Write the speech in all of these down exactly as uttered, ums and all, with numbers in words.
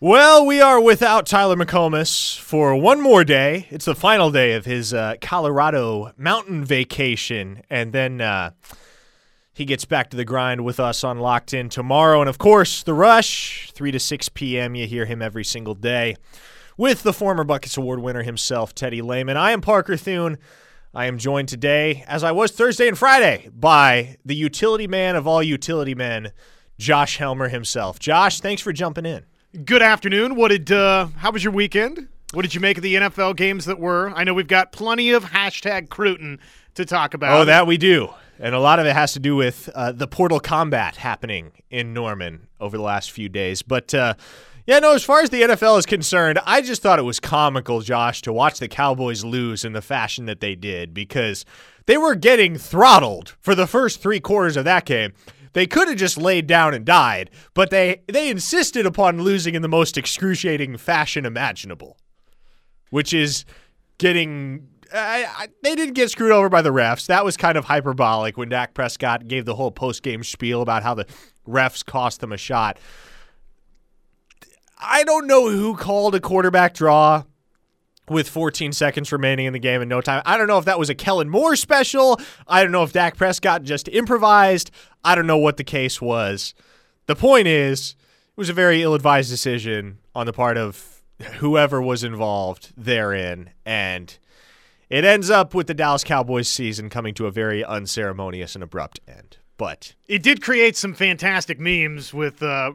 Well, we are without Tyler McComas for one more day. It's the final day of his uh, Colorado mountain vacation, and then uh, he gets back to the grind with us on Locked In tomorrow. And, of course, The Rush, three to six p.m. You hear him every single day with the former Buckets Award winner himself, Teddy Lehman. I am Parker Thune. I am joined today, as I was Thursday and Friday, by the utility man of all utility men, Josh Helmer himself. Josh, thanks for jumping in. Good afternoon. What did? Uh, how was your weekend? What did you make of the N F L games that were? I know we've got plenty of hashtag Cruton to talk about. Oh, that we do. And a lot of it has to do with uh, the portal combat happening in Norman over the last few days. But, uh, yeah, no, as far as the N F L is concerned, I just thought it was comical, Josh, to watch the Cowboys lose in the fashion that they did, because they were getting throttled for the first three quarters of that game. They could have just laid down and died, but they, they insisted upon losing in the most excruciating fashion imaginable, which is getting I, I, – they didn't get screwed over by the refs. That was kind of hyperbolic when Dak Prescott gave the whole post-game spiel about how the refs cost them a shot. I don't know who called a quarterback draw with fourteen seconds remaining in the game and no time. I don't know if that was a Kellen Moore special. I don't know if Dak Prescott just improvised. I don't know what the case was. The point is, it was a very ill-advised decision on the part of whoever was involved therein, and it ends up with the Dallas Cowboys season coming to a very unceremonious and abrupt end. But it did create some fantastic memes with uh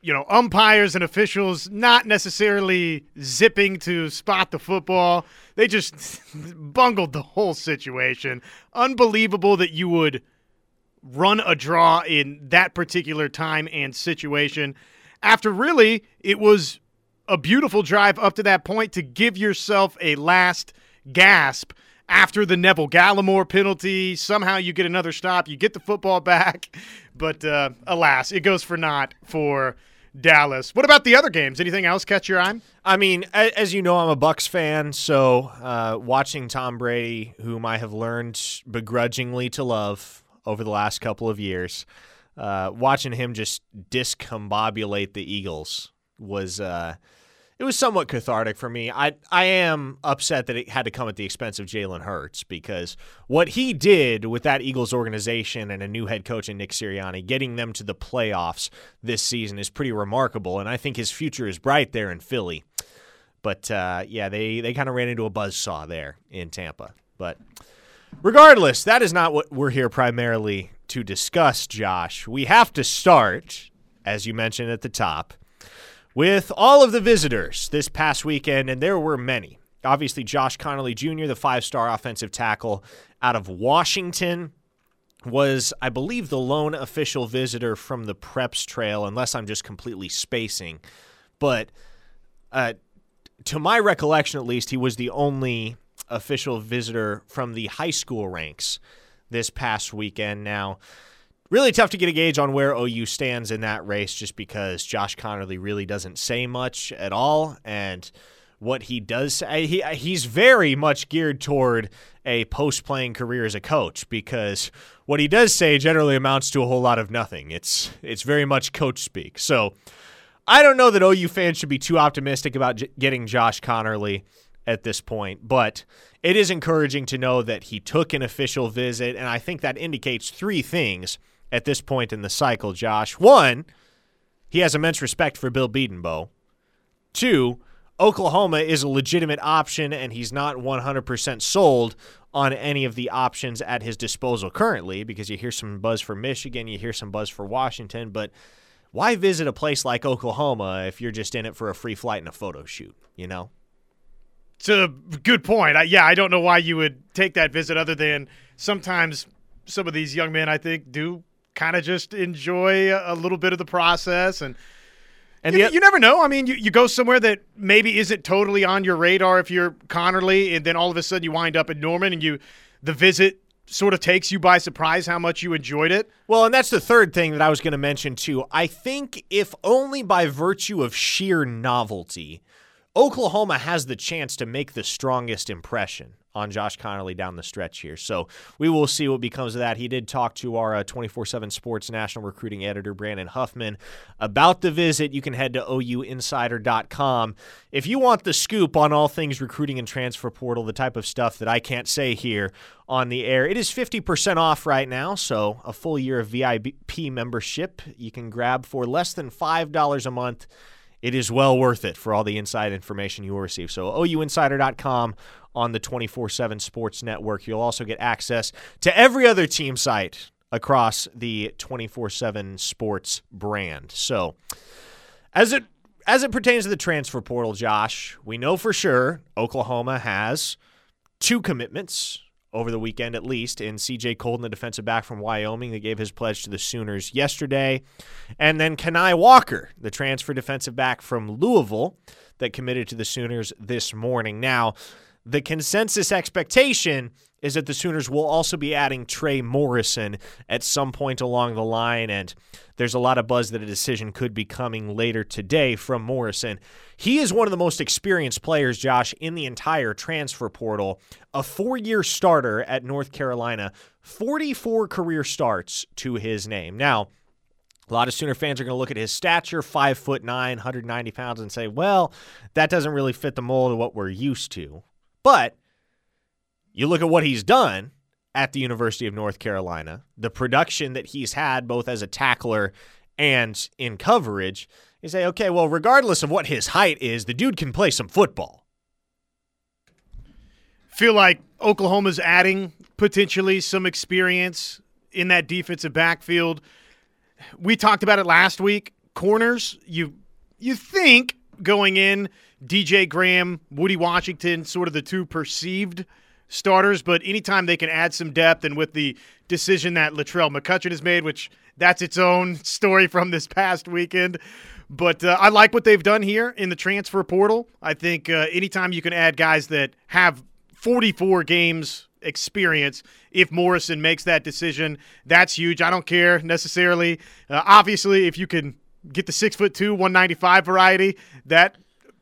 you know, umpires and officials not necessarily zipping to spot the football. They just bungled the whole situation. Unbelievable that you would run a draw in that particular time and situation. After really, it was a beautiful drive up to that point to give yourself a last gasp after the Neville Gallimore penalty. Somehow you get another stop. You get the football back. But uh, alas, it goes for naught for Dallas. What about the other games? Anything else catch your eye? I mean, as you know, I'm a Bucks fan, so uh, watching Tom Brady, whom I have learned begrudgingly to love over the last couple of years, uh, watching him just discombobulate the Eagles was uh, it was somewhat cathartic for me. I I am upset that it had to come at the expense of Jalen Hurts, because what he did with that Eagles organization and a new head coach in Nick Sirianni, getting them to the playoffs this season, is pretty remarkable, and I think his future is bright there in Philly. But, uh, yeah, they, they kind of ran into a buzzsaw there in Tampa. But regardless, that is not what we're here primarily to discuss, Josh. We have to start, as you mentioned at the top, with all of the visitors this past weekend, and there were many. Obviously, Josh Conerly Junior, the five-star offensive tackle out of Washington, was, I believe, the lone official visitor from the preps trail, unless I'm just completely spacing. But uh, to my recollection, at least, he was the only official visitor from the high school ranks this past weekend. Now, really tough to get a gauge on where O U stands in that race, just because Josh Conerly really doesn't say much at all, and what he does say, he, he's very much geared toward a post-playing career as a coach, because what he does say generally amounts to a whole lot of nothing. It's, it's very much coach speak. So I don't know that O U fans should be too optimistic about j- getting Josh Conerly at this point, but it is encouraging to know that he took an official visit, and I think that indicates three things at this point in the cycle, Josh. One, he has immense respect for Bill Beedenbow. Two, Oklahoma is a legitimate option, and he's not one hundred percent sold on any of the options at his disposal currently, because you hear some buzz for Michigan, you hear some buzz for Washington, but why visit a place like Oklahoma if you're just in it for a free flight and a photo shoot, you know? It's a good point. I, yeah, I don't know why you would take that visit, other than sometimes some of these young men, I think, do kind of just enjoy a little bit of the process. And and you, the, you never know. I mean, you, you go somewhere that maybe isn't totally on your radar if you're Conerly, and then all of a sudden you wind up in Norman, and you the visit sort of takes you by surprise how much you enjoyed it. Well, and that's the third thing that I was going to mention, too. I think if only by virtue of sheer novelty, Oklahoma has the chance to make the strongest impression on Josh Conerly down the stretch here. So we will see what becomes of that. He did talk to our uh, twenty-four seven Sports National Recruiting Editor, Brandon Huffman, about the visit. You can head to O U insider dot com. If you want the scoop on all things recruiting and transfer portal, the type of stuff that I can't say here on the air, it is fifty percent off right now, so a full year of V I P membership you can grab for less than five dollars a month. It is well worth it for all the inside information you will receive. So O U insider dot com on the twenty-four seven Sports Network. You'll also get access to every other team site across the twenty-four seven Sports brand. So as it as it pertains to the transfer portal, Josh, we know for sure Oklahoma has two commitments over the weekend, at least, in C J. Coldon, the defensive back from Wyoming, that gave his pledge to the Sooners yesterday. And then Kenai Walker, the transfer defensive back from Louisville, that committed to the Sooners this morning. Now, the consensus expectation is that the Sooners will also be adding Trey Morrison at some point along the line, and there's a lot of buzz that a decision could be coming later today from Morrison. He is one of the most experienced players, Josh, in the entire transfer portal. A four-year starter at North Carolina, forty-four career starts to his name. Now, a lot of Sooner fans are going to look at his stature, five foot nine, one hundred ninety pounds, and say, well, that doesn't really fit the mold of what we're used to. But you look at what he's done at the University of North Carolina, the production that he's had both as a tackler and in coverage, you say, okay, well, regardless of what his height is, the dude can play some football. Feel like Oklahoma's adding potentially some experience in that defensive backfield. We talked about it last week. Corners, you you think going in, D J Graham, Woody Washington, sort of the two perceived starters, but anytime they can add some depth, and with the decision that Latrell McCutchin has made, which that's its own story from this past weekend, but uh, I like what they've done here in the transfer portal. I think uh, anytime you can add guys that have forty-four games experience, if Morrison makes that decision, that's huge. I don't care necessarily. Uh, obviously, if you can get the six foot two, one ninety-five variety, that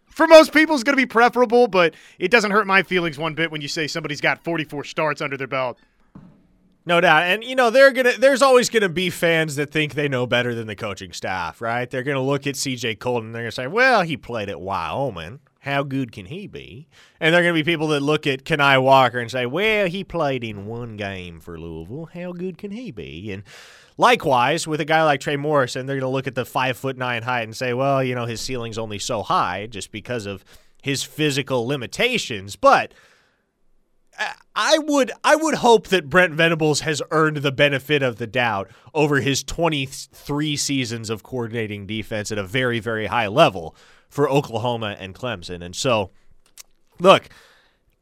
for most people is going to be preferable, but it doesn't hurt my feelings one bit when you say somebody's got forty-four starts under their belt. No doubt. And, you know, they're gonna. there's always going to be fans that think they know better than the coaching staff, right? They're going to look at C J. Coldon and they're going to say, well, he played at Wyoming. How good can he be? And there are going to be people that look at Kenai Walker and say, well, he played in one game for Louisville. How good can he be? And likewise, with a guy like Trey Morrison, they're going to look at the five foot nine height and say, well, you know, his ceiling's only so high just because of his physical limitations. But I would I would hope that Brent Venables has earned the benefit of the doubt over his twenty-three seasons of coordinating defense at a very, very high level for Oklahoma and Clemson. And so, look,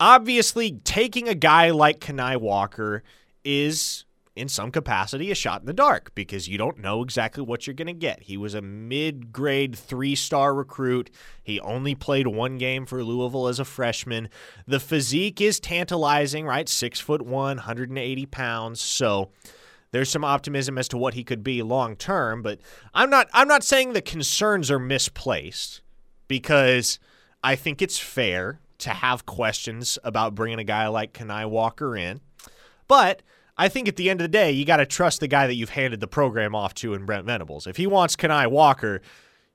obviously taking a guy like Kenai Walker is, in some capacity, a shot in the dark because you don't know exactly what you're going to get. He was a mid-grade three-star recruit. He only played one game for Louisville as a freshman. The physique is tantalizing, right? six foot one, one hundred eighty pounds. So there's some optimism as to what he could be long-term, but I'm not, I'm not saying the concerns are misplaced, because I think it's fair to have questions about bringing a guy like Kenai Walker in. But I think at the end of the day, you got to trust the guy that you've handed the program off to in Brent Venables. If he wants Kenai Walker,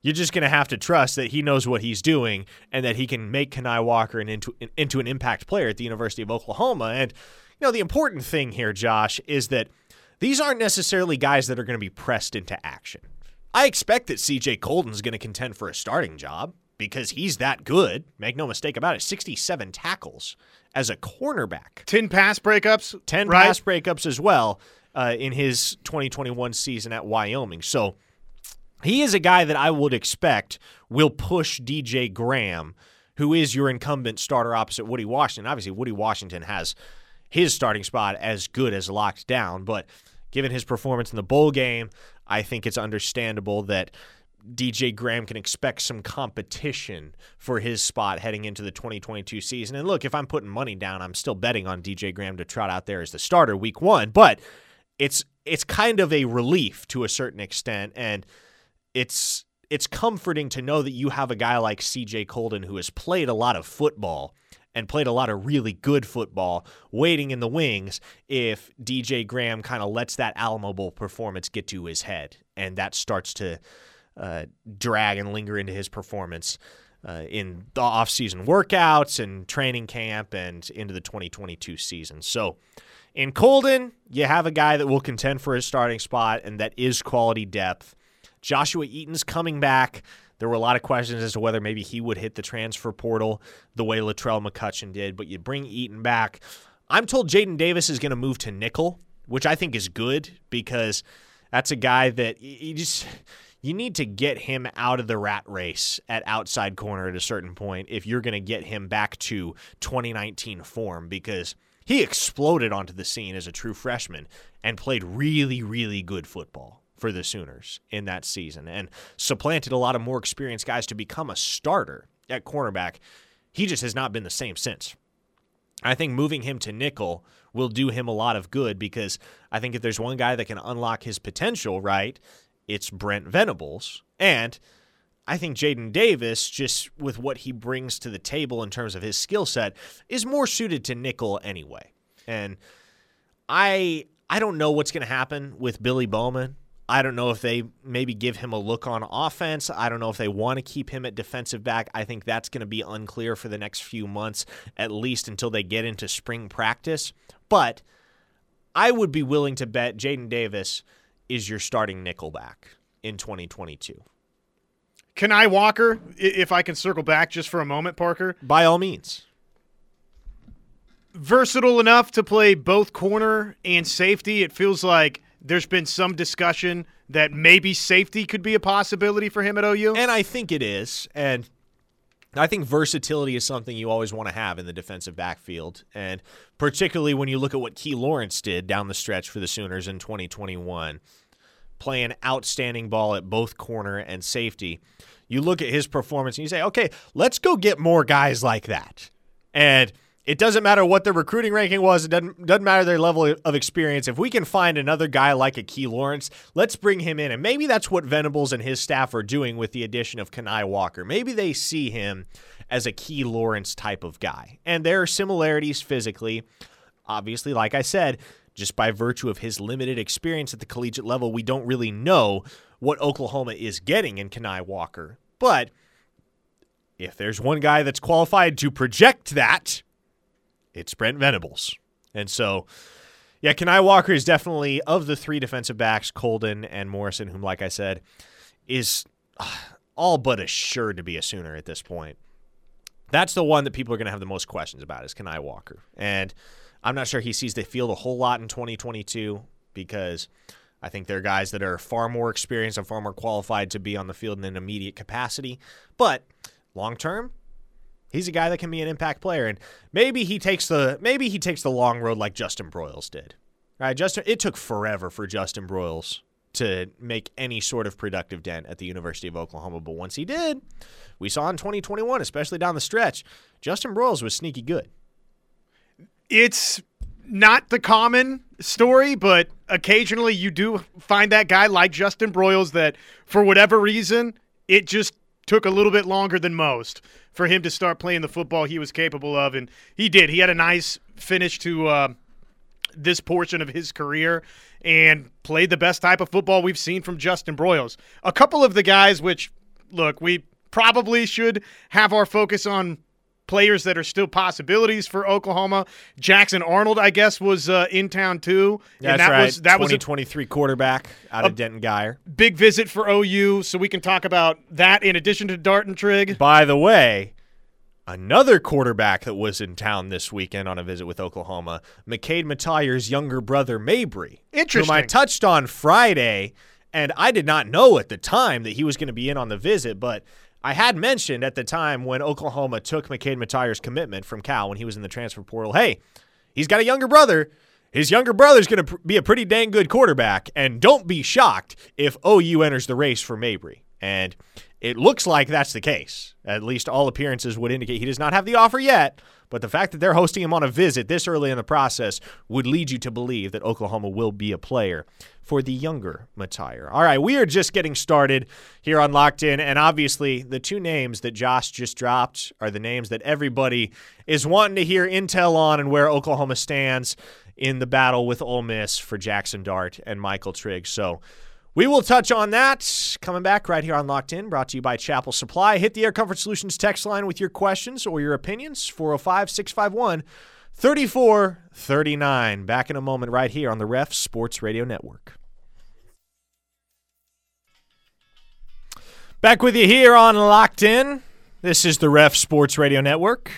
you're just going to have to trust that he knows what he's doing and that he can make Kenai Walker an into, an, into an impact player at the University of Oklahoma. And, you know, the important thing here, Josh, is that these aren't necessarily guys that are going to be pressed into action. I expect that C J. Coldon's going to contend for a starting job, because he's that good. Make no mistake about it. sixty-seven tackles as a cornerback. ten pass breakups. ten right? pass breakups as well uh, in his twenty twenty-one season at Wyoming. So he is a guy that I would expect will push D J Graham, who is your incumbent starter opposite Woody Washington. Obviously, Woody Washington has his starting spot as good as locked down, but given his performance in the bowl game, I think it's understandable that D J Graham can expect some competition for his spot heading into the twenty twenty-two season. And look, if I'm putting money down, I'm still betting on D J Graham to trot out there as the starter week one, but it's it's kind of a relief to a certain extent, and it's it's comforting to know that you have a guy like C J. Coldon who has played a lot of football and played a lot of really good football waiting in the wings if D J Graham kind of lets that Alamo Bowl performance get to his head, and that starts to uh, drag and linger into his performance uh, in the offseason workouts and training camp and into the twenty twenty-two season. So in Coldon, you have a guy that will contend for his starting spot, and that is quality depth. Joshua Eaton's coming back. There were a lot of questions as to whether maybe he would hit the transfer portal the way Latrell McCutchin did, but you bring Eaton back. I'm told Jaden Davis is going to move to nickel, which I think is good because that's a guy that you just you need to get him out of the rat race at outside corner at a certain point if you're going to get him back to twenty nineteen form, because he exploded onto the scene as a true freshman and played really, really good football for the Sooners in that season and supplanted a lot of more experienced guys to become a starter at cornerback. He just has not been the same since. I think moving him to nickel will do him a lot of good, because I think if there's one guy that can unlock his potential, right, it's Brent Venables. And I think Jaden Davis, just with what he brings to the table in terms of his skill set, is more suited to nickel anyway. And I I don't know what's going to happen with Billy Bowman. I don't know if they maybe give him a look on offense. I don't know if they want to keep him at defensive back. I think that's going to be unclear for the next few months, at least until they get into spring practice. But I would be willing to bet Jaden Davis is your starting nickel back in twenty twenty-two. Kenai Walker, if I can circle back just for a moment, Parker? By all means. Versatile enough to play both corner and safety. It feels like there's been some discussion that maybe safety could be a possibility for him at O U. And I think it is. And I think versatility is something you always want to have in the defensive backfield. And particularly when you look at what Key Lawrence did down the stretch for the Sooners in twenty twenty-one, playing outstanding ball at both corner and safety. You look at his performance and you say, okay, let's go get more guys like that. And it doesn't matter what their recruiting ranking was. It doesn't, doesn't matter their level of experience. If we can find another guy like a Key Lawrence, let's bring him in. And maybe that's what Venables and his staff are doing with the addition of Kenai Walker. Maybe they see him as a Key Lawrence type of guy. And there are similarities physically. Obviously, like I said, just by virtue of his limited experience at the collegiate level, we don't really know what Oklahoma is getting in Kenai Walker. But if there's one guy that's qualified to project that, it's Brent Venables. And so, yeah, Kenai Walker is definitely, of the three defensive backs, Coldon and Morrison, whom, like I said, is all but assured to be a Sooner at this point. That's the one that people are going to have the most questions about, is Kenai Walker. And I'm not sure he sees the field a whole lot in twenty twenty-two, because I think there are guys that are far more experienced and far more qualified to be on the field in an immediate capacity. But long-term, he's a guy that can be an impact player, and maybe he takes the maybe he takes the long road like Justin Broiles did. Right? Justin, it took forever for Justin Broiles to make any sort of productive dent at the University of Oklahoma, but once he did, we saw in twenty twenty-one, especially down the stretch, Justin Broiles was sneaky good. It's not the common story, but occasionally you do find that guy like Justin Broiles that, for whatever reason, it just took a little bit longer than most for him to start playing the football he was capable of, and he did. He had a nice finish to uh, this portion of his career and played the best type of football we've seen from Justin Broiles. A couple of the guys which, look, we probably should have our focus on players that are still possibilities for Oklahoma. Jackson Arnold, I guess, was uh, in town too. That's and that right. Was, that twenty twenty-three was a, quarterback out of Denton Geyer. Big visit for O U, so we can talk about that in addition to Dart and Trigg. By the way, another quarterback that was in town this weekend on a visit with Oklahoma, Mabry Matuire's younger brother, Mabry. Interesting. Whom I touched on Friday, and I did not know at the time that he was going to be in on the visit, but I had mentioned at the time when Oklahoma took Mabry Matuire's commitment from Cal when he was in the transfer portal, hey, he's got a younger brother. His younger brother's going to pr- be a pretty dang good quarterback, and don't be shocked if O U enters the race for Mabry. And it looks like that's the case. At least all appearances would indicate he does not have the offer yet, but the fact that they're hosting him on a visit this early in the process would lead you to believe that Oklahoma will be a player for the younger Matuire. All right, we are just getting started here on Locked In, and obviously the two names that Josh just dropped are the names that everybody is wanting to hear intel on and where Oklahoma stands in the battle with Ole Miss for Jackson Dart and Michael Trigg. So we will touch on that coming back right here on Locked In, brought to you by Chapel Supply. Hit the Air Comfort Solutions text line with your questions or your opinions, four oh five, six five one, three four three nine. Back in a moment right here on the Ref Sports Radio Network. Back with you here on Locked In. This is the Ref Sports Radio Network.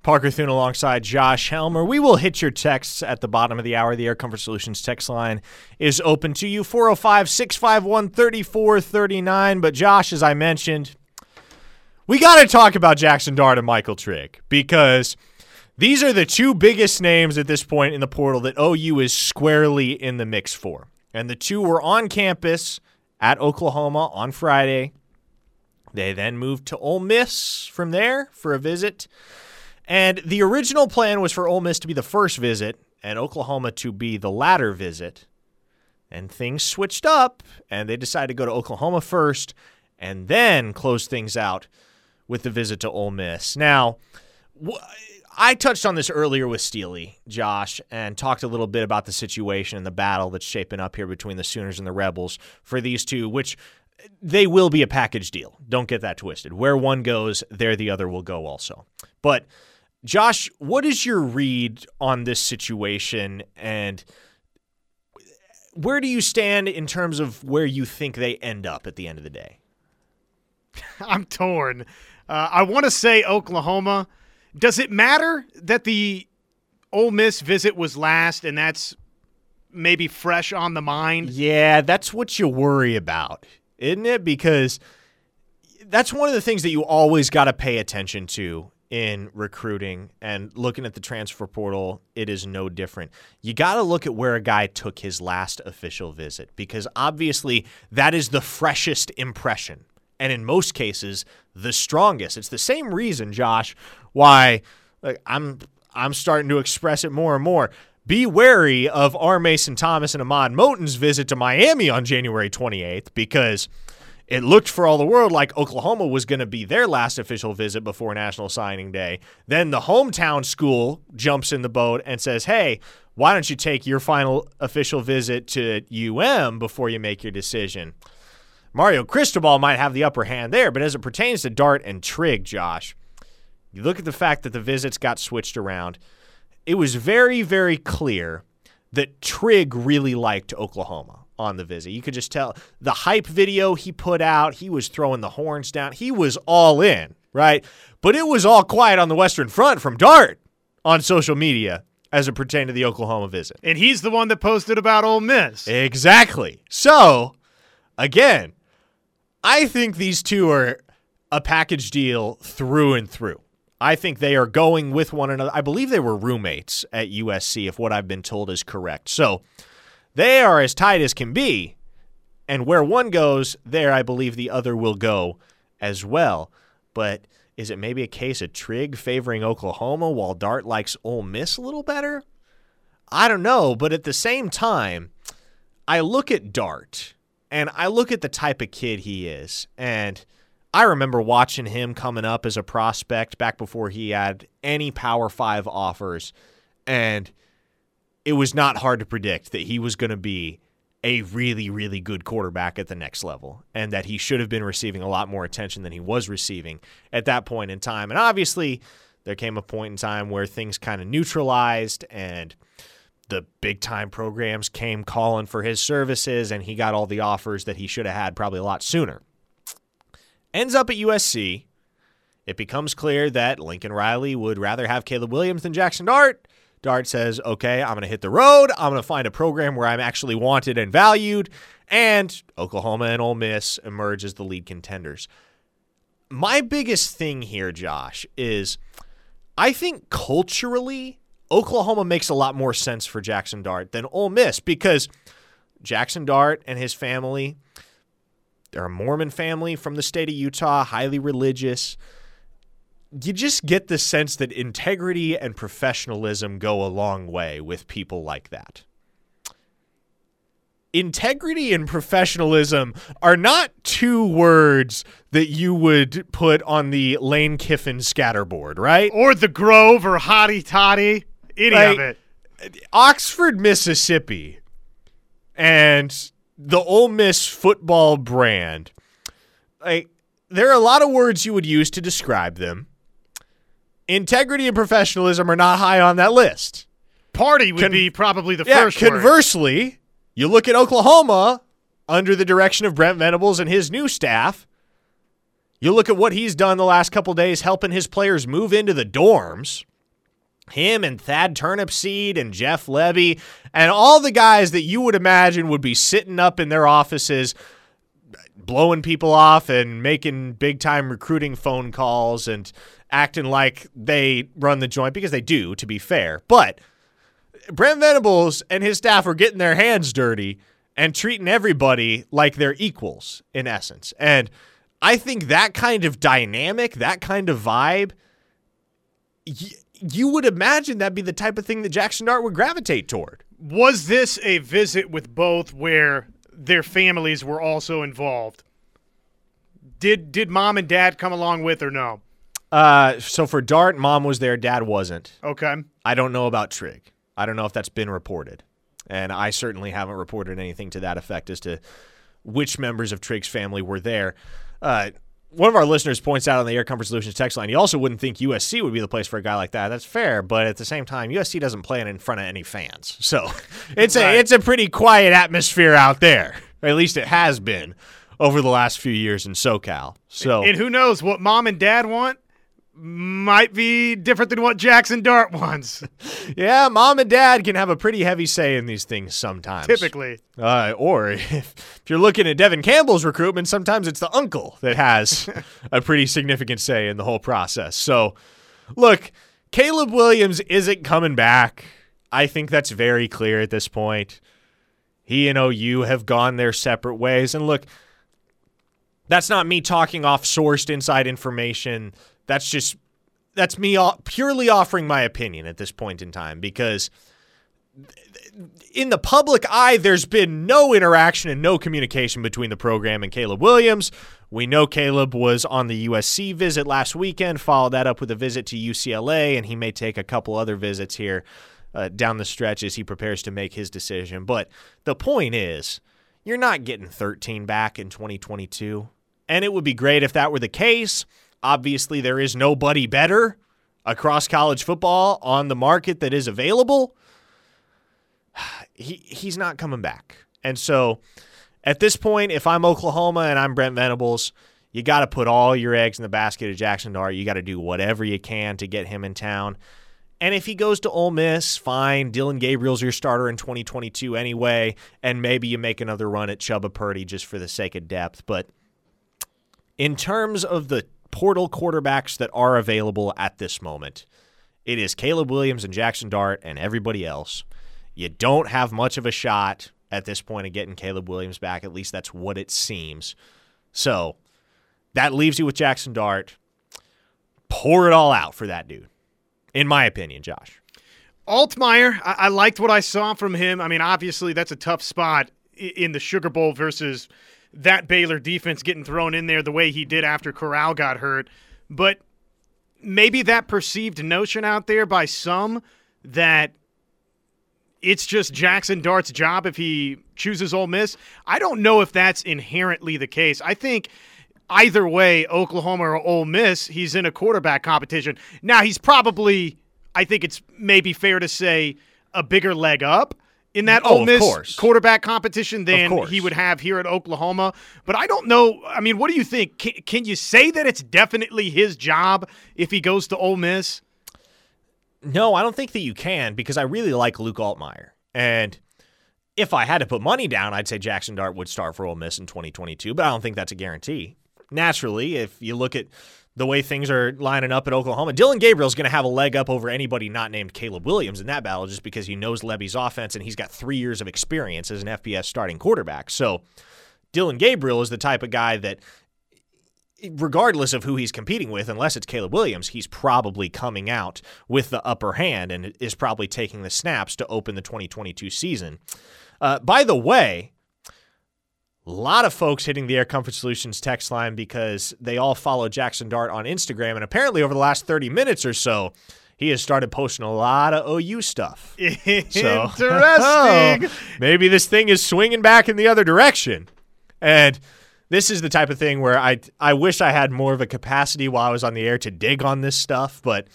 Parker Thune alongside Josh Helmer. We will hit your texts at the bottom of the hour. The Air Comfort Solutions text line is open to you, four oh five, six five one, three four three nine. But Josh, as I mentioned, we got to talk about Jackson Dart and Michael Trigg, because these are the two biggest names at this point in the portal that O U is squarely in the mix for. And the two were on campus at Oklahoma on Friday. They then moved to Ole Miss from there for a visit. And the original plan was for Ole Miss to be the first visit and Oklahoma to be the latter visit. And things switched up, and they decided to go to Oklahoma first and then close things out with the visit to Ole Miss. Now, wh- I touched on this earlier with Steely, Josh, and talked a little bit about the situation and the battle that's shaping up here between the Sooners and the Rebels for these two, which they will be a package deal. Don't get that twisted. Where one goes, there the other will go also. But Josh, what is your read on this situation, and where do you stand in terms of where you think they end up at the end of the day? I'm torn. Uh, I want to say Oklahoma. Does it matter that the Ole Miss visit was last, and that's maybe fresh on the mind? Yeah, that's what you worry about, isn't it? Because that's one of the things that you always got to pay attention to in recruiting and looking at the transfer portal. It is no different. You got to look at where a guy took his last official visit, because obviously that is the freshest impression, and in most cases the strongest. It's the same reason, Josh, why like, I'm I'm starting to express it more and more. Be wary of R. Mason Thomas and Ahmad Moten's visit to Miami on January twenty-eighth, because it looked for all the world like Oklahoma was going to be their last official visit before National Signing Day. Then the hometown school jumps in the boat and says, hey, why don't you take your final official visit to U M before you make your decision? Mario Cristobal might have the upper hand there, but as it pertains to Dart and Trigg, Josh, you look at the fact that the visits got switched around. It was very, very clear that Trigg really liked Oklahoma on the visit. You could just tell the hype video he put out, he was throwing the horns down. He was all in, right? But it was all quiet on the Western Front from Dart on social media as it pertained to the Oklahoma visit. And he's the one that posted about Ole Miss. Exactly. So, again, I think these two are a package deal through and through. I think they are going with one another. I believe they were roommates at U S C, if what I've been told is correct. So, they are as tight as can be, and where one goes, there I believe the other will go as well. But is it maybe a case of Trigg favoring Oklahoma while Dart likes Ole Miss a little better? I don't know, but at the same time, I look at Dart, and I look at the type of kid he is, and I remember watching him coming up as a prospect back before he had any Power Five offers, and it was not hard to predict that he was going to be a really, really good quarterback at the next level, and that he should have been receiving a lot more attention than he was receiving at that point in time. And obviously, there came a point in time where things kind of neutralized, and the big-time programs came calling for his services, and he got all the offers that he should have had probably a lot sooner. Ends up at U S C. It becomes clear that Lincoln Riley would rather have Caleb Williams than Jackson Dart. Dart says, okay, I'm going to hit the road. I'm going to find a program where I'm actually wanted and valued. And Oklahoma and Ole Miss emerge as the lead contenders. My biggest thing here, Josh, is I think culturally, Oklahoma makes a lot more sense for Jackson Dart than Ole Miss, because Jackson Dart and his family, They're a Mormon family from the state of Utah, highly religious. You just get the sense that integrity and professionalism go a long way with people like that. Integrity and professionalism are not two words that you would put on the Lane Kiffin scatterboard, right? Or the Grove or Hotty Toddy, any like, of it. Oxford, Mississippi, and the Ole Miss football brand, like there are a lot of words you would use to describe them. Integrity and professionalism are not high on that list. Party would Con- be probably the yeah, first conversely, word. You look at Oklahoma under the direction of Brent Venables and his new staff. You look at what he's done the last couple days, helping his players move into the dorms. Him and Thad Turnipseed and Jeff Levy and all the guys that you would imagine would be sitting up in their offices, blowing people off and making big-time recruiting phone calls and acting like they run the joint, because they do, to be fair. But Brent Venables and his staff are getting their hands dirty and treating everybody like they're equals, in essence. And I think that kind of dynamic, that kind of vibe, y- you would imagine that'd be the type of thing that Jackson Dart would gravitate toward. Was this a visit with both where their families were also involved? Did did mom and dad come along with or no? Uh, so for Dart, mom was there, dad wasn't. Okay. I don't know about Trigg. I don't know if that's been reported, and I certainly haven't reported anything to that effect as to which members of Trigg's family were there. Uh, one of our listeners points out on the Air Comfort Solutions text line, you also wouldn't think U S C would be the place for a guy like that. That's fair, but at the same time, U S C doesn't play it in front of any fans, so it's right. a it's a pretty quiet atmosphere out there. Or at least it has been over the last few years in SoCal. So, and who knows what mom and dad want? Might be different than what Jackson Dart wants. Yeah, mom and dad can have a pretty heavy say in these things sometimes. Typically. Uh, or if, if you're looking at Devin Campbell's recruitment, sometimes it's the uncle that has a pretty significant say in the whole process. So, look, Caleb Williams isn't coming back. I think that's very clear at this point. He and O U have gone their separate ways. And, look, that's not me talking off sourced inside information. That's just – that's me purely offering my opinion at this point in time, because in the public eye, there's been no interaction and no communication between the program and Caleb Williams. We know Caleb was on the U S C visit last weekend, followed that up with a visit to U C L A, and he may take a couple other visits here uh, down the stretch as he prepares to make his decision. But the point is, you're not getting thirteen back in twenty twenty-two, and it would be great if that were the case. – Obviously, there is nobody better across college football on the market that is available. He He's not coming back. And so at this point, if I'm Oklahoma and I'm Brent Venables, you got to put all your eggs in the basket of Jackson Dart. You got to do whatever you can to get him in town. And if he goes to Ole Miss, fine. Dillon Gabriel's your starter in twenty twenty-two anyway, and maybe you make another run at Chuba Purdy just for the sake of depth. But in terms of the portal quarterbacks that are available at this moment, it is Caleb Williams and Jackson Dart and everybody else. You don't have much of a shot at this point of getting Caleb Williams back. At least that's what it seems. So that leaves you with Jackson Dart. Pour it all out for that dude, in my opinion, Josh. Altmaier, I, I liked what I saw from him. I mean, obviously that's a tough spot in the Sugar Bowl versus that Baylor defense getting thrown in there the way he did after Corral got hurt. But maybe that perceived notion out there by some that it's just Jackson Dart's job if he chooses Ole Miss, I don't know if that's inherently the case. I think either way, Oklahoma or Ole Miss, he's in a quarterback competition. Now, he's probably, I think it's maybe fair to say, a bigger leg up in that oh, Ole Miss quarterback competition than he would have here at Oklahoma. But I don't know. I mean, what do you think? Can, can you say that it's definitely his job if he goes to Ole Miss? No, I don't think that you can, because I really like Luke Altmaier. And if I had to put money down, I'd say Jackson Dart would start for Ole Miss in twenty twenty-two, but I don't think that's a guarantee. Naturally, if you look at the way things are lining up at Oklahoma, Dillon Gabriel's going to have a leg up over anybody not named Caleb Williams in that battle, just because he knows Levy's offense and he's got three years of experience as an F B S starting quarterback. So Dillon Gabriel is the type of guy that, regardless of who he's competing with, unless it's Caleb Williams, he's probably coming out with the upper hand and is probably taking the snaps to open the twenty twenty-two season. Uh, by the way, a lot of folks hitting the Air Comfort Solutions text line because they all follow Jackson Dart on Instagram, and apparently over the last thirty minutes or so, he has started posting a lot of O U stuff. Interesting. So, oh, maybe this thing is swinging back in the other direction. And this is the type of thing where I I wish I had more of a capacity while I was on the air to dig on this stuff, but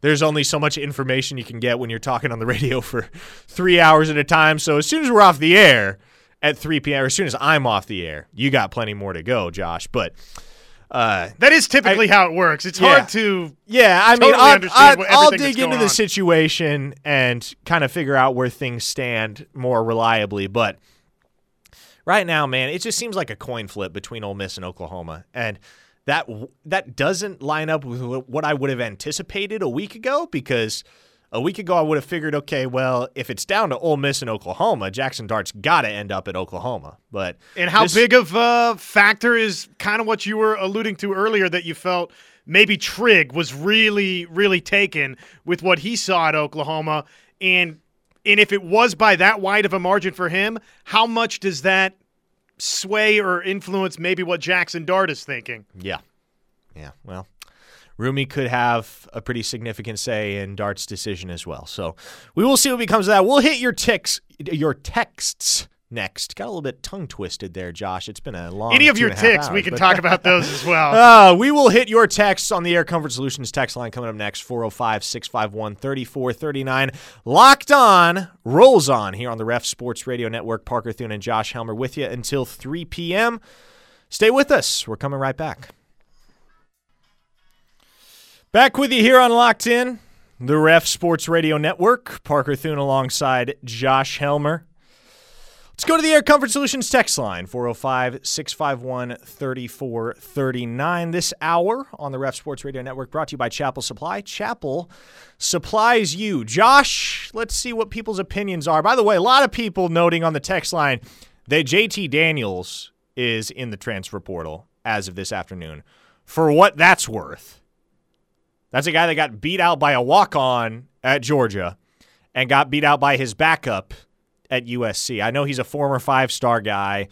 there's only so much information you can get when you're talking on the radio for three hours at a time. So as soon as we're off the air at three p.m., or as soon as I'm off the air, you got plenty more to go, Josh. But Uh, that is typically I, how it works. It's yeah. hard to yeah. I totally mean, I'll, understand I'll, I'll dig into on. the situation and kind of figure out where things stand more reliably. But right now, man, it just seems like a coin flip between Ole Miss and Oklahoma, and that that doesn't line up with what I would have anticipated a week ago. Because a week ago, I would have figured, okay, well, if it's down to Ole Miss and Oklahoma, Jackson Dart's got to end up at Oklahoma. But and how this- big of a factor is kind of what you were alluding to earlier, that you felt maybe Trigg was really, really taken with what he saw at Oklahoma. And, and if it was by that wide of a margin for him, how much does that sway or influence maybe what Jackson Dart is thinking? Yeah. Yeah, well. Rumi could have a pretty significant say in Dart's decision as well. So we will see what becomes of that. We'll hit your ticks, your texts next. Got a little bit tongue twisted there, Josh. It's been a long. Any of your ticks, hours, we can talk about those as well. Uh, we will hit your texts on the Air Comfort Solutions text line coming up next. four oh five, six five one, three four three nine. Locked On rolls on here on the Ref Sports Radio Network. Parker Thune and Josh Helmer with you until three p.m. Stay with us. We're coming right back. Back with you here on Locked In, the Ref Sports Radio Network. Parker Thune alongside Josh Helmer. Let's go to the Air Comfort Solutions text line, four oh five, six five one, three four three nine. This hour on the Ref Sports Radio Network brought to you by Chapel Supply. Chapel supplies you. Josh, let's see what people's opinions are. By the way, a lot of people noting on the text line that J T Daniels is in the transfer portal as of this afternoon. For what that's worth. That's a guy that got beat out by a walk-on at Georgia and got beat out by his backup at U S C. I know he's a former five-star guy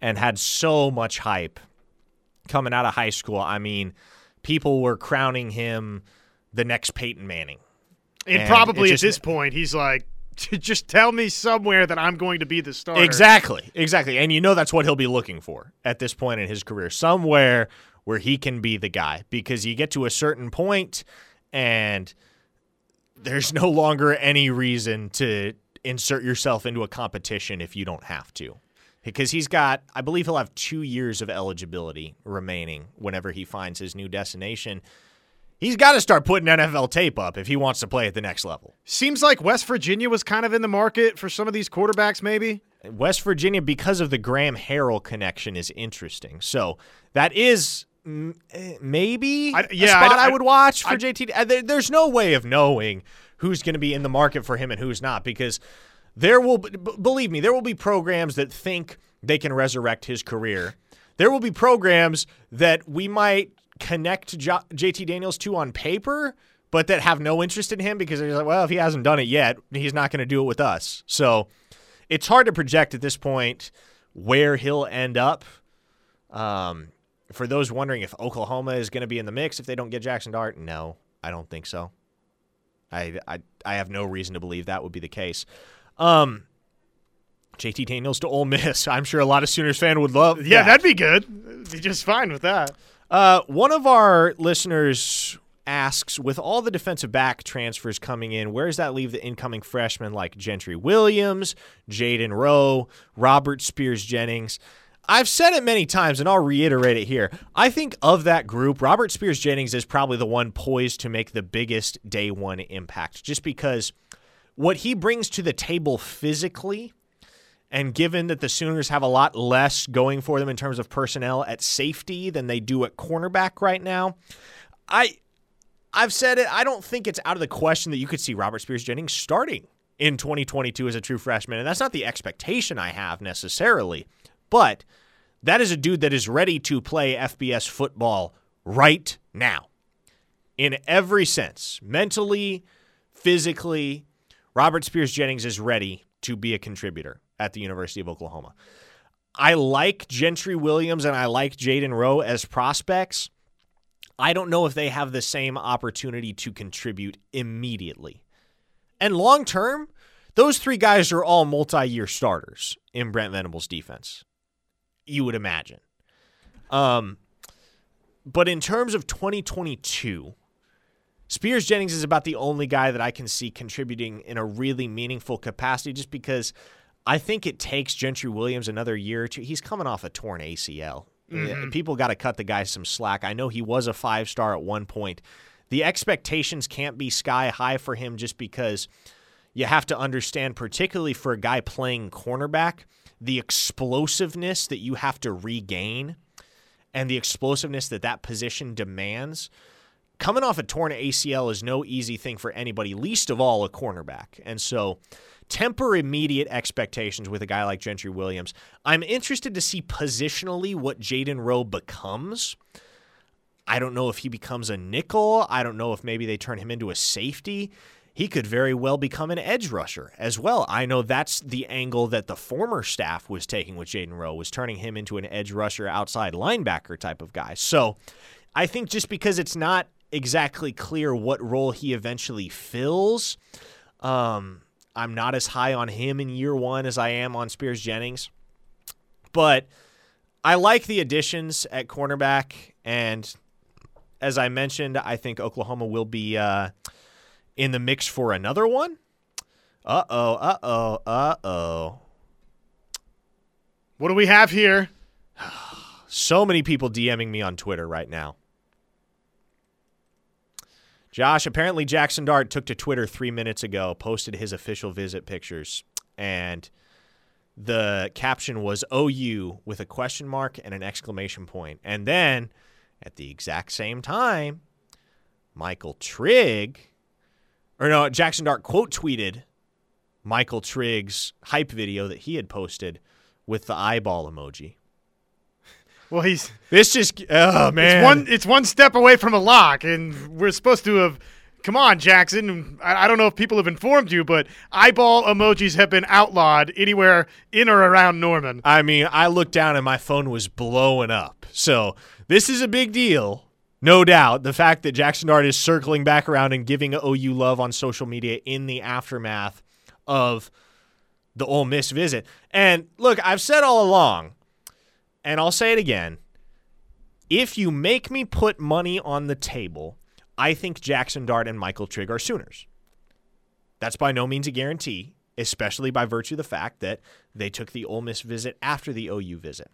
and had so much hype coming out of high school. I mean, people were crowning him the next Peyton Manning. And, and probably just, at this point, he's like, just tell me somewhere that I'm going to be the starter. Exactly, exactly. And you know that's what he'll be looking for at this point in his career, somewhere where he can be the guy, because you get to a certain point and there's no longer any reason to insert yourself into a competition if you don't have to. Because he's got, I believe he'll have two years of eligibility remaining whenever he finds his new destination. He's got to start putting N F L tape up if he wants to play at the next level. Seems like West Virginia was kind of in the market for some of these quarterbacks maybe. West Virginia, because of the Graham Harrell connection, is interesting. So that is maybe I, yeah, a spot I, I, I would watch for I, J T. There's no way of knowing who's going to be in the market for him and who's not, because there will, b- believe me, there will be programs that think they can resurrect his career. There will be programs that we might connect jo- J T Daniels to on paper, but that have no interest in him because they're like, well, if he hasn't done it yet, he's not going to do it with us. So it's hard to project at this point where he'll end up. Um, for those wondering if Oklahoma is going to be in the mix if they don't get Jackson Dart, no, I don't think so. I I, I have no reason to believe that would be the case. Um, J T Daniels to Ole Miss. I'm sure a lot of Sooners fan would love Yeah, that. that'd be good. Be just fine with that. Uh, one of our listeners asks, with all the defensive back transfers coming in, where does that leave the incoming freshmen like Gentry Williams, Jaden Rowe, Robert Spears Jennings? I've said it many times, and I'll reiterate it here. I think of that group, Robert Spears Jennings is probably the one poised to make the biggest day one impact, just because what he brings to the table physically, and given that the Sooners have a lot less going for them in terms of personnel at safety than they do at cornerback right now, I... I've said it. I don't think it's out of the question that you could see Robert Spears Jennings starting in twenty twenty-two as a true freshman, and that's not the expectation I have necessarily, but That is a dude that is ready to play F B S football right now. In every sense, mentally, physically, Robert Spears Jennings is ready to be a contributor at the University of Oklahoma. I like Gentry Williams and I like Jaden Rowe as prospects. I don't know if they have the same opportunity to contribute immediately. And long term, those three guys are all multi-year starters in Brent Venables' defense, you would imagine. Um, but in terms of twenty twenty-two, Spears Jennings is about the only guy that I can see contributing in a really meaningful capacity, just because I think it takes Gentry Williams another year or two. He's coming off a torn A C L. Mm-hmm. People got to cut the guy some slack. I know he was a five-star at one point. The expectations can't be sky high for him, just because you have to understand, particularly for a guy playing cornerback, the explosiveness that you have to regain and the explosiveness that that position demands. Coming off a torn A C L is no easy thing for anybody, least of all a cornerback. And so temper immediate expectations with a guy like Gentry Williams. I'm interested to see positionally what Jaden Rowe becomes. I don't know if he becomes a nickel. I don't know if maybe they turn him into a safety. He could very well become an edge rusher as well. I know that's the angle that the former staff was taking with Jaden Rowe, was turning him into an edge rusher, outside linebacker type of guy. So I think just because it's not exactly clear what role he eventually fills, um, I'm not as high on him in year one as I am on Spears Jennings. But I like the additions at cornerback, and as I mentioned, I think Oklahoma will be uh, in the mix for another one. Uh-oh, uh-oh, uh-oh. What do we have here? So many people DMing me on Twitter right now. Josh, apparently Jackson Dart took to Twitter three minutes ago, posted his official visit pictures, and the caption was O U with a question mark and an exclamation point. And then at the exact same time, Michael Trigg, or no, Jackson Dart quote tweeted Michael Trigg's hype video that he had posted with the eyeball emoji. Well, he's this just oh man, it's one it's one step away from a lock, and we're supposed to have. Come on, Jackson. I don't know if people have informed you, but eyeball emojis have been outlawed anywhere in or around Norman. I mean, I looked down and my phone was blowing up. So this is a big deal, no doubt. The fact that Jackson Dart is circling back around and giving O U love on social media in the aftermath of the Ole Miss visit. And look, I've said all along, and I'll say it again, if you make me put money on the table, I think Jackson Dart and Michael Trigg are Sooners. That's by no means a guarantee, especially by virtue of the fact that they took the Ole Miss visit after the O U visit.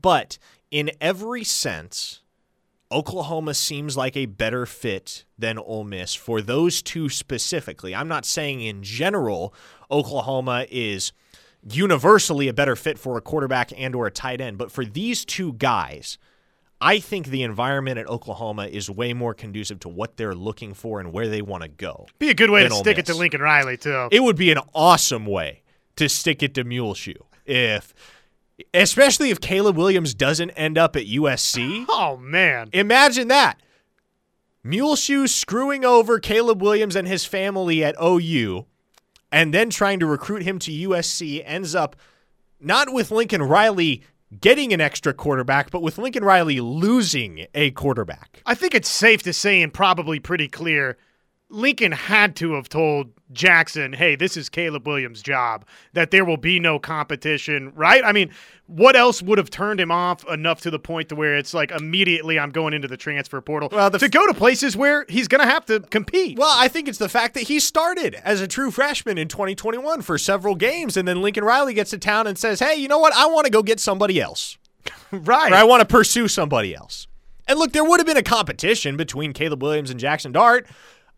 But in every sense, Oklahoma seems like a better fit than Ole Miss for those two specifically. I'm not saying in general Oklahoma is universally a better fit for a quarterback and or a tight end, but for these two guys, I think the environment at Oklahoma is way more conducive to what they're looking for and where they want to go. Be a good way to stick it to Lincoln Riley, too. It would be an awesome way to stick it to Muleshoe, if, especially if Caleb Williams doesn't end up at U S C. Oh, man. Imagine that. Muleshoe screwing over Caleb Williams and his family at O U and then trying to recruit him to U S C ends up not with Lincoln Riley getting an extra quarterback, but with Lincoln Riley losing a quarterback. I think it's safe to say, and probably pretty clear, Lincoln had to have told Jackson, hey, this is Caleb Williams' job, that there will be no competition, right? I mean, what else would have turned him off enough to the point to where it's like, immediately I'm going into the transfer portal well, the f- to go to places where he's going to have to compete? Well, I think it's the fact that he started as a true freshman in twenty twenty-one for several games, and then Lincoln Riley gets to town and says, hey, you know what? I want to go get somebody else. Right. Or I want to pursue somebody else. And look, there would have been a competition between Caleb Williams and Jackson Dart.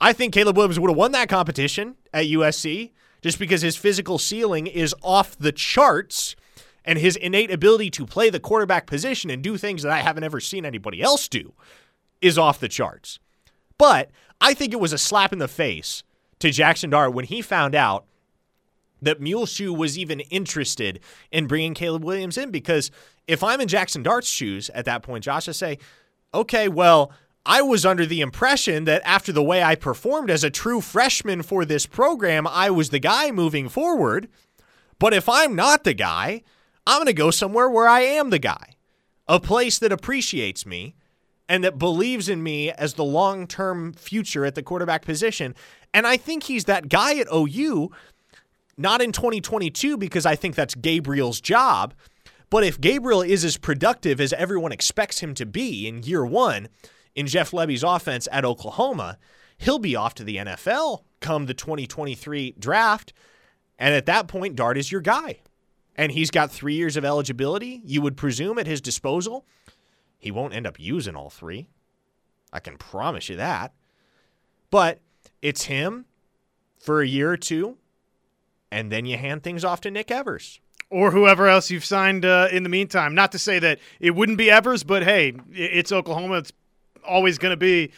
I think Caleb Williams would have won that competition at U S C just because his physical ceiling is off the charts and his innate ability to play the quarterback position and do things that I haven't ever seen anybody else do is off the charts. But I think it was a slap in the face to Jackson Dart when he found out that Muleshoe was even interested in bringing Caleb Williams in, because if I'm in Jackson Dart's shoes at that point, Josh, I say, okay, well, I was under the impression that after the way I performed as a true freshman for this program, I was the guy moving forward. But if I'm not the guy, I'm going to go somewhere where I am the guy, a place that appreciates me and that believes in me as the long-term future at the quarterback position. And I think he's that guy at O U, not in twenty twenty-two, because I think that's Gabriel's job. But if Gabriel is as productive as everyone expects him to be in year one in Jeff Levy's offense at Oklahoma, he'll be off to the N F L come the twenty twenty-three draft. And at that point, Dart is your guy. And he's got three years of eligibility, you would presume, at his disposal. He won't end up using all three. I can promise you that. But it's him for a year or two, and then you hand things off to Nick Evers. Or whoever else you've signed uh, in the meantime. Not to say that it wouldn't be Evers, but hey, it's Oklahoma. It's always going to be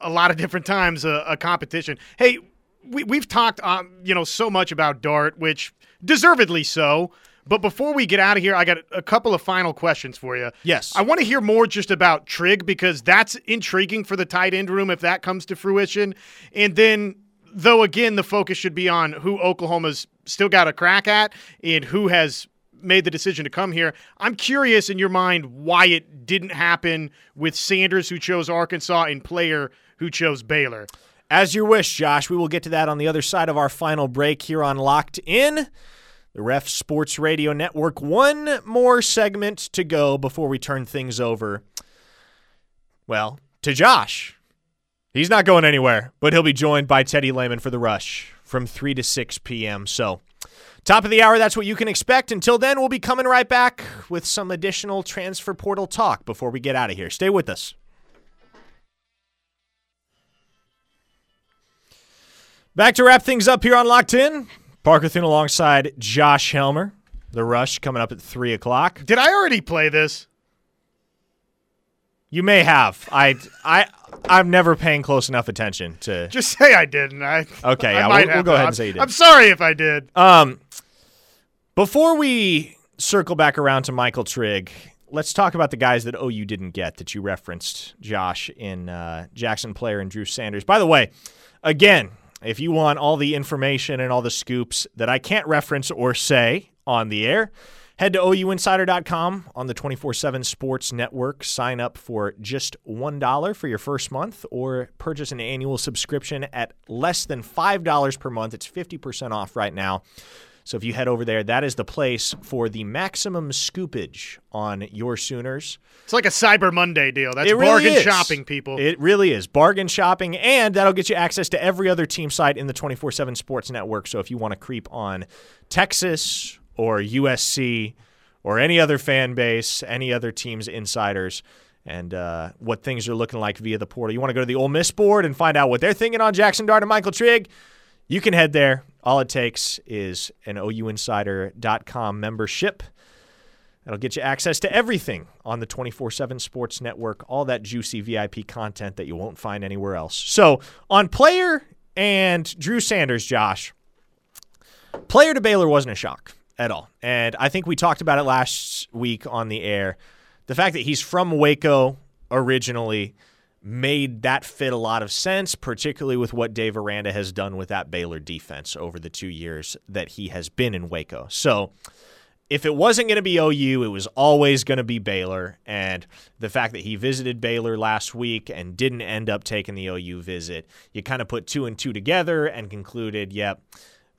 a lot of different times a, a competition. Hey, we, we've talked um, you know, so much about Dart, which deservedly so. But before we get out of here, I got a couple of final questions for you. Yes. I want to hear more just about Trigg, because that's intriguing for the tight end room if that comes to fruition. And then, though, again, the focus should be on who Oklahoma's still got a crack at and who has made the decision to come here. I'm curious in your mind why it didn't happen with Sanders, who chose Arkansas, and Player, who chose Baylor. As you wish, Josh. We will get to that on the other side of our final break here on Locked In, the Ref Sports Radio Network. One more segment to go before we turn things over, well, to Josh. He's not going anywhere, but he'll be joined by Teddy Lehman for The Rush from three to six p.m. So, top of the hour, that's what you can expect. Until then, we'll be coming right back with some additional transfer portal talk before we get out of here. Stay with us. Back to wrap things up here on Locked In. Parker Thune alongside Josh Helmer. The Rush coming up at three o'clock. Did I already play this? You may have. I, I, I'm never paying close enough attention to... Just say I didn't. I, okay, I yeah, we'll, we'll go ahead I'm, and say you did. I'm sorry if I did. Um, before we circle back around to Michael Trigg, let's talk about the guys that O U didn't get that you referenced, Josh, in uh, Jackson Player and Drew Sanders. By the way, again, if you want all the information and all the scoops that I can't reference or say on the air, head to O U insider dot com on the twenty-four seven Sports Network. Sign up for just one dollar for your first month, or purchase an annual subscription at less than five dollars per month. It's fifty percent off right now. So if you head over there, that is the place for the maximum scoopage on your Sooners. It's like a Cyber Monday deal. That's really bargain is. shopping, people. It really is. Bargain shopping, and that'll get you access to every other team site in the twenty-four seven Sports Network. So if you want to creep on Texas or U S C or any other fan base, any other team's insiders, and uh, what things are looking like via the portal, you want to go to the Ole Miss board and find out what they're thinking on Jackson Dart and Michael Trigg, you can head there. All it takes is an O U insider dot com membership. That'll get you access to everything on the twenty-four seven Sports Network, all that juicy V I P content that you won't find anywhere else. So on Player and Drew Sanders, Josh, Player to Baylor wasn't a shock at all. And I think we talked about it last week on the air. The fact that he's from Waco originally made that fit a lot of sense, particularly with what Dave Aranda has done with that Baylor defense over the two years that he has been in Waco. So if it wasn't going to be O U, it was always going to be Baylor. And the fact that he visited Baylor last week and didn't end up taking the O U visit, you kind of put two and two together and concluded, yep,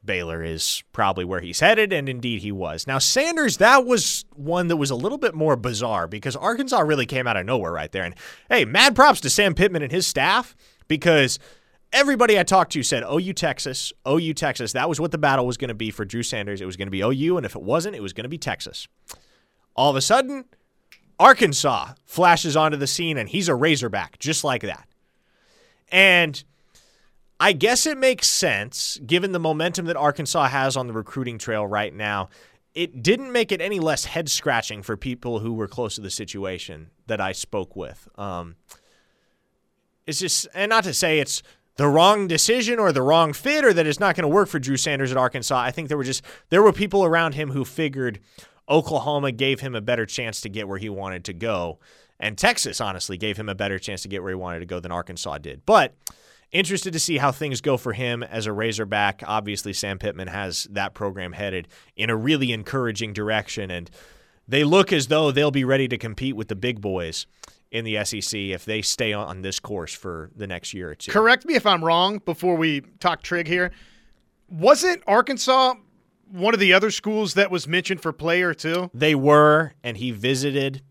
Baylor is probably where he's headed, and indeed he was. Now, Sanders, that was one that was a little bit more bizarre, because Arkansas really came out of nowhere right there. And, hey, mad props to Sam Pittman and his staff, because everybody I talked to said, O U Texas, O U Texas. That was what the battle was going to be for Drew Sanders. It was going to be O U, and if it wasn't, it was going to be Texas. All of a sudden, Arkansas flashes onto the scene, and he's a Razorback, just like that. And I guess it makes sense, given the momentum that Arkansas has on the recruiting trail right now. It didn't make it any less head-scratching for people who were close to the situation that I spoke with. Um, it's just, and not to say it's the wrong decision or the wrong fit or that it's not going to work for Drew Sanders at Arkansas. I think there were just there were people around him who figured Oklahoma gave him a better chance to get where he wanted to go. And Texas, honestly, gave him a better chance to get where he wanted to go than Arkansas did. But interested to see how things go for him as a Razorback. Obviously, Sam Pittman has that program headed in a really encouraging direction, and they look as though they'll be ready to compete with the big boys in the S E C if they stay on this course for the next year or two. Correct me if I'm wrong before we talk Trig here. Wasn't Arkansas one of the other schools that was mentioned for player too? They were, and he visited.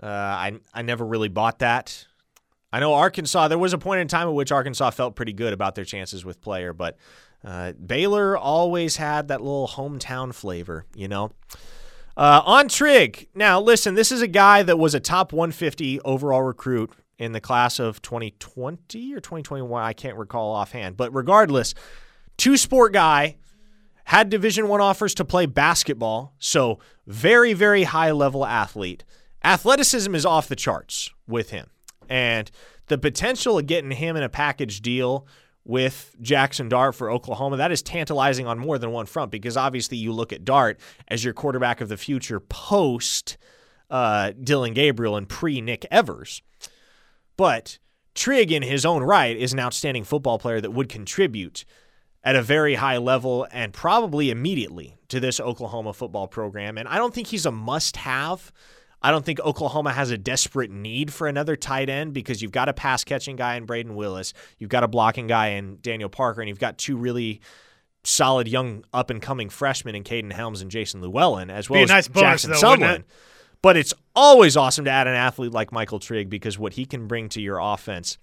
Uh, I I never really bought that. I know Arkansas, there was a point in time at which Arkansas felt pretty good about their chances with player, but uh, Baylor always had that little hometown flavor, you know. Uh, on Trigg, now listen, this is a guy that was a top one fifty overall recruit in the class of twenty twenty or twenty twenty-one, I can't recall offhand. But regardless, two-sport guy, had Division I offers to play basketball, so very, very high-level athlete. Athleticism is off the charts with him, and the potential of getting him in a package deal with Jackson Dart for Oklahoma, that is tantalizing on more than one front, because obviously you look at Dart as your quarterback of the future post uh, Dillon Gabriel and pre-Nick Evers. But Trigg in his own right is an outstanding football player that would contribute at a very high level and probably immediately to this Oklahoma football program. And I don't think he's a must-have. I don't think Oklahoma has a desperate need for another tight end, because you've got a pass-catching guy in Braden Willis, you've got a blocking guy in Daniel Parker, and you've got two really solid young up-and-coming freshmen in Caden Helms and Jason Llewellyn, as well as nice Jackson bonus, though, Sumlin. It? But it's always awesome to add an athlete like Michael Trigg, because what he can bring to your offense,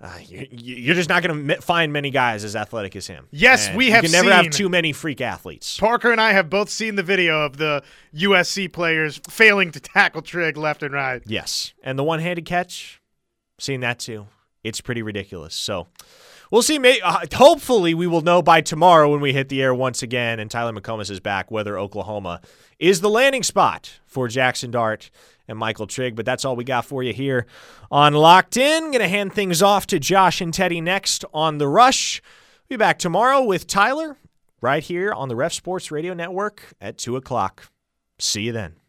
uh, you're, you're just not going to find many guys as athletic as him. Yes, and we have seen. You can never have too many freak athletes. Parker and I have both seen the video of the U S C players failing to tackle Trigg left and right. Yes, and the one-handed catch, seen that too. It's pretty ridiculous. So we'll see. Hopefully we will know by tomorrow when we hit the air once again and Tyler McComas is back whether Oklahoma is the landing spot for Jackson Dart and Michael Trigg. But that's all we got for you here on Locked In. Going to hand things off to Josh and Teddy next on The Rush. We'll be back tomorrow with Tyler right here on the Ref Sports Radio Network at two o'clock. See you then.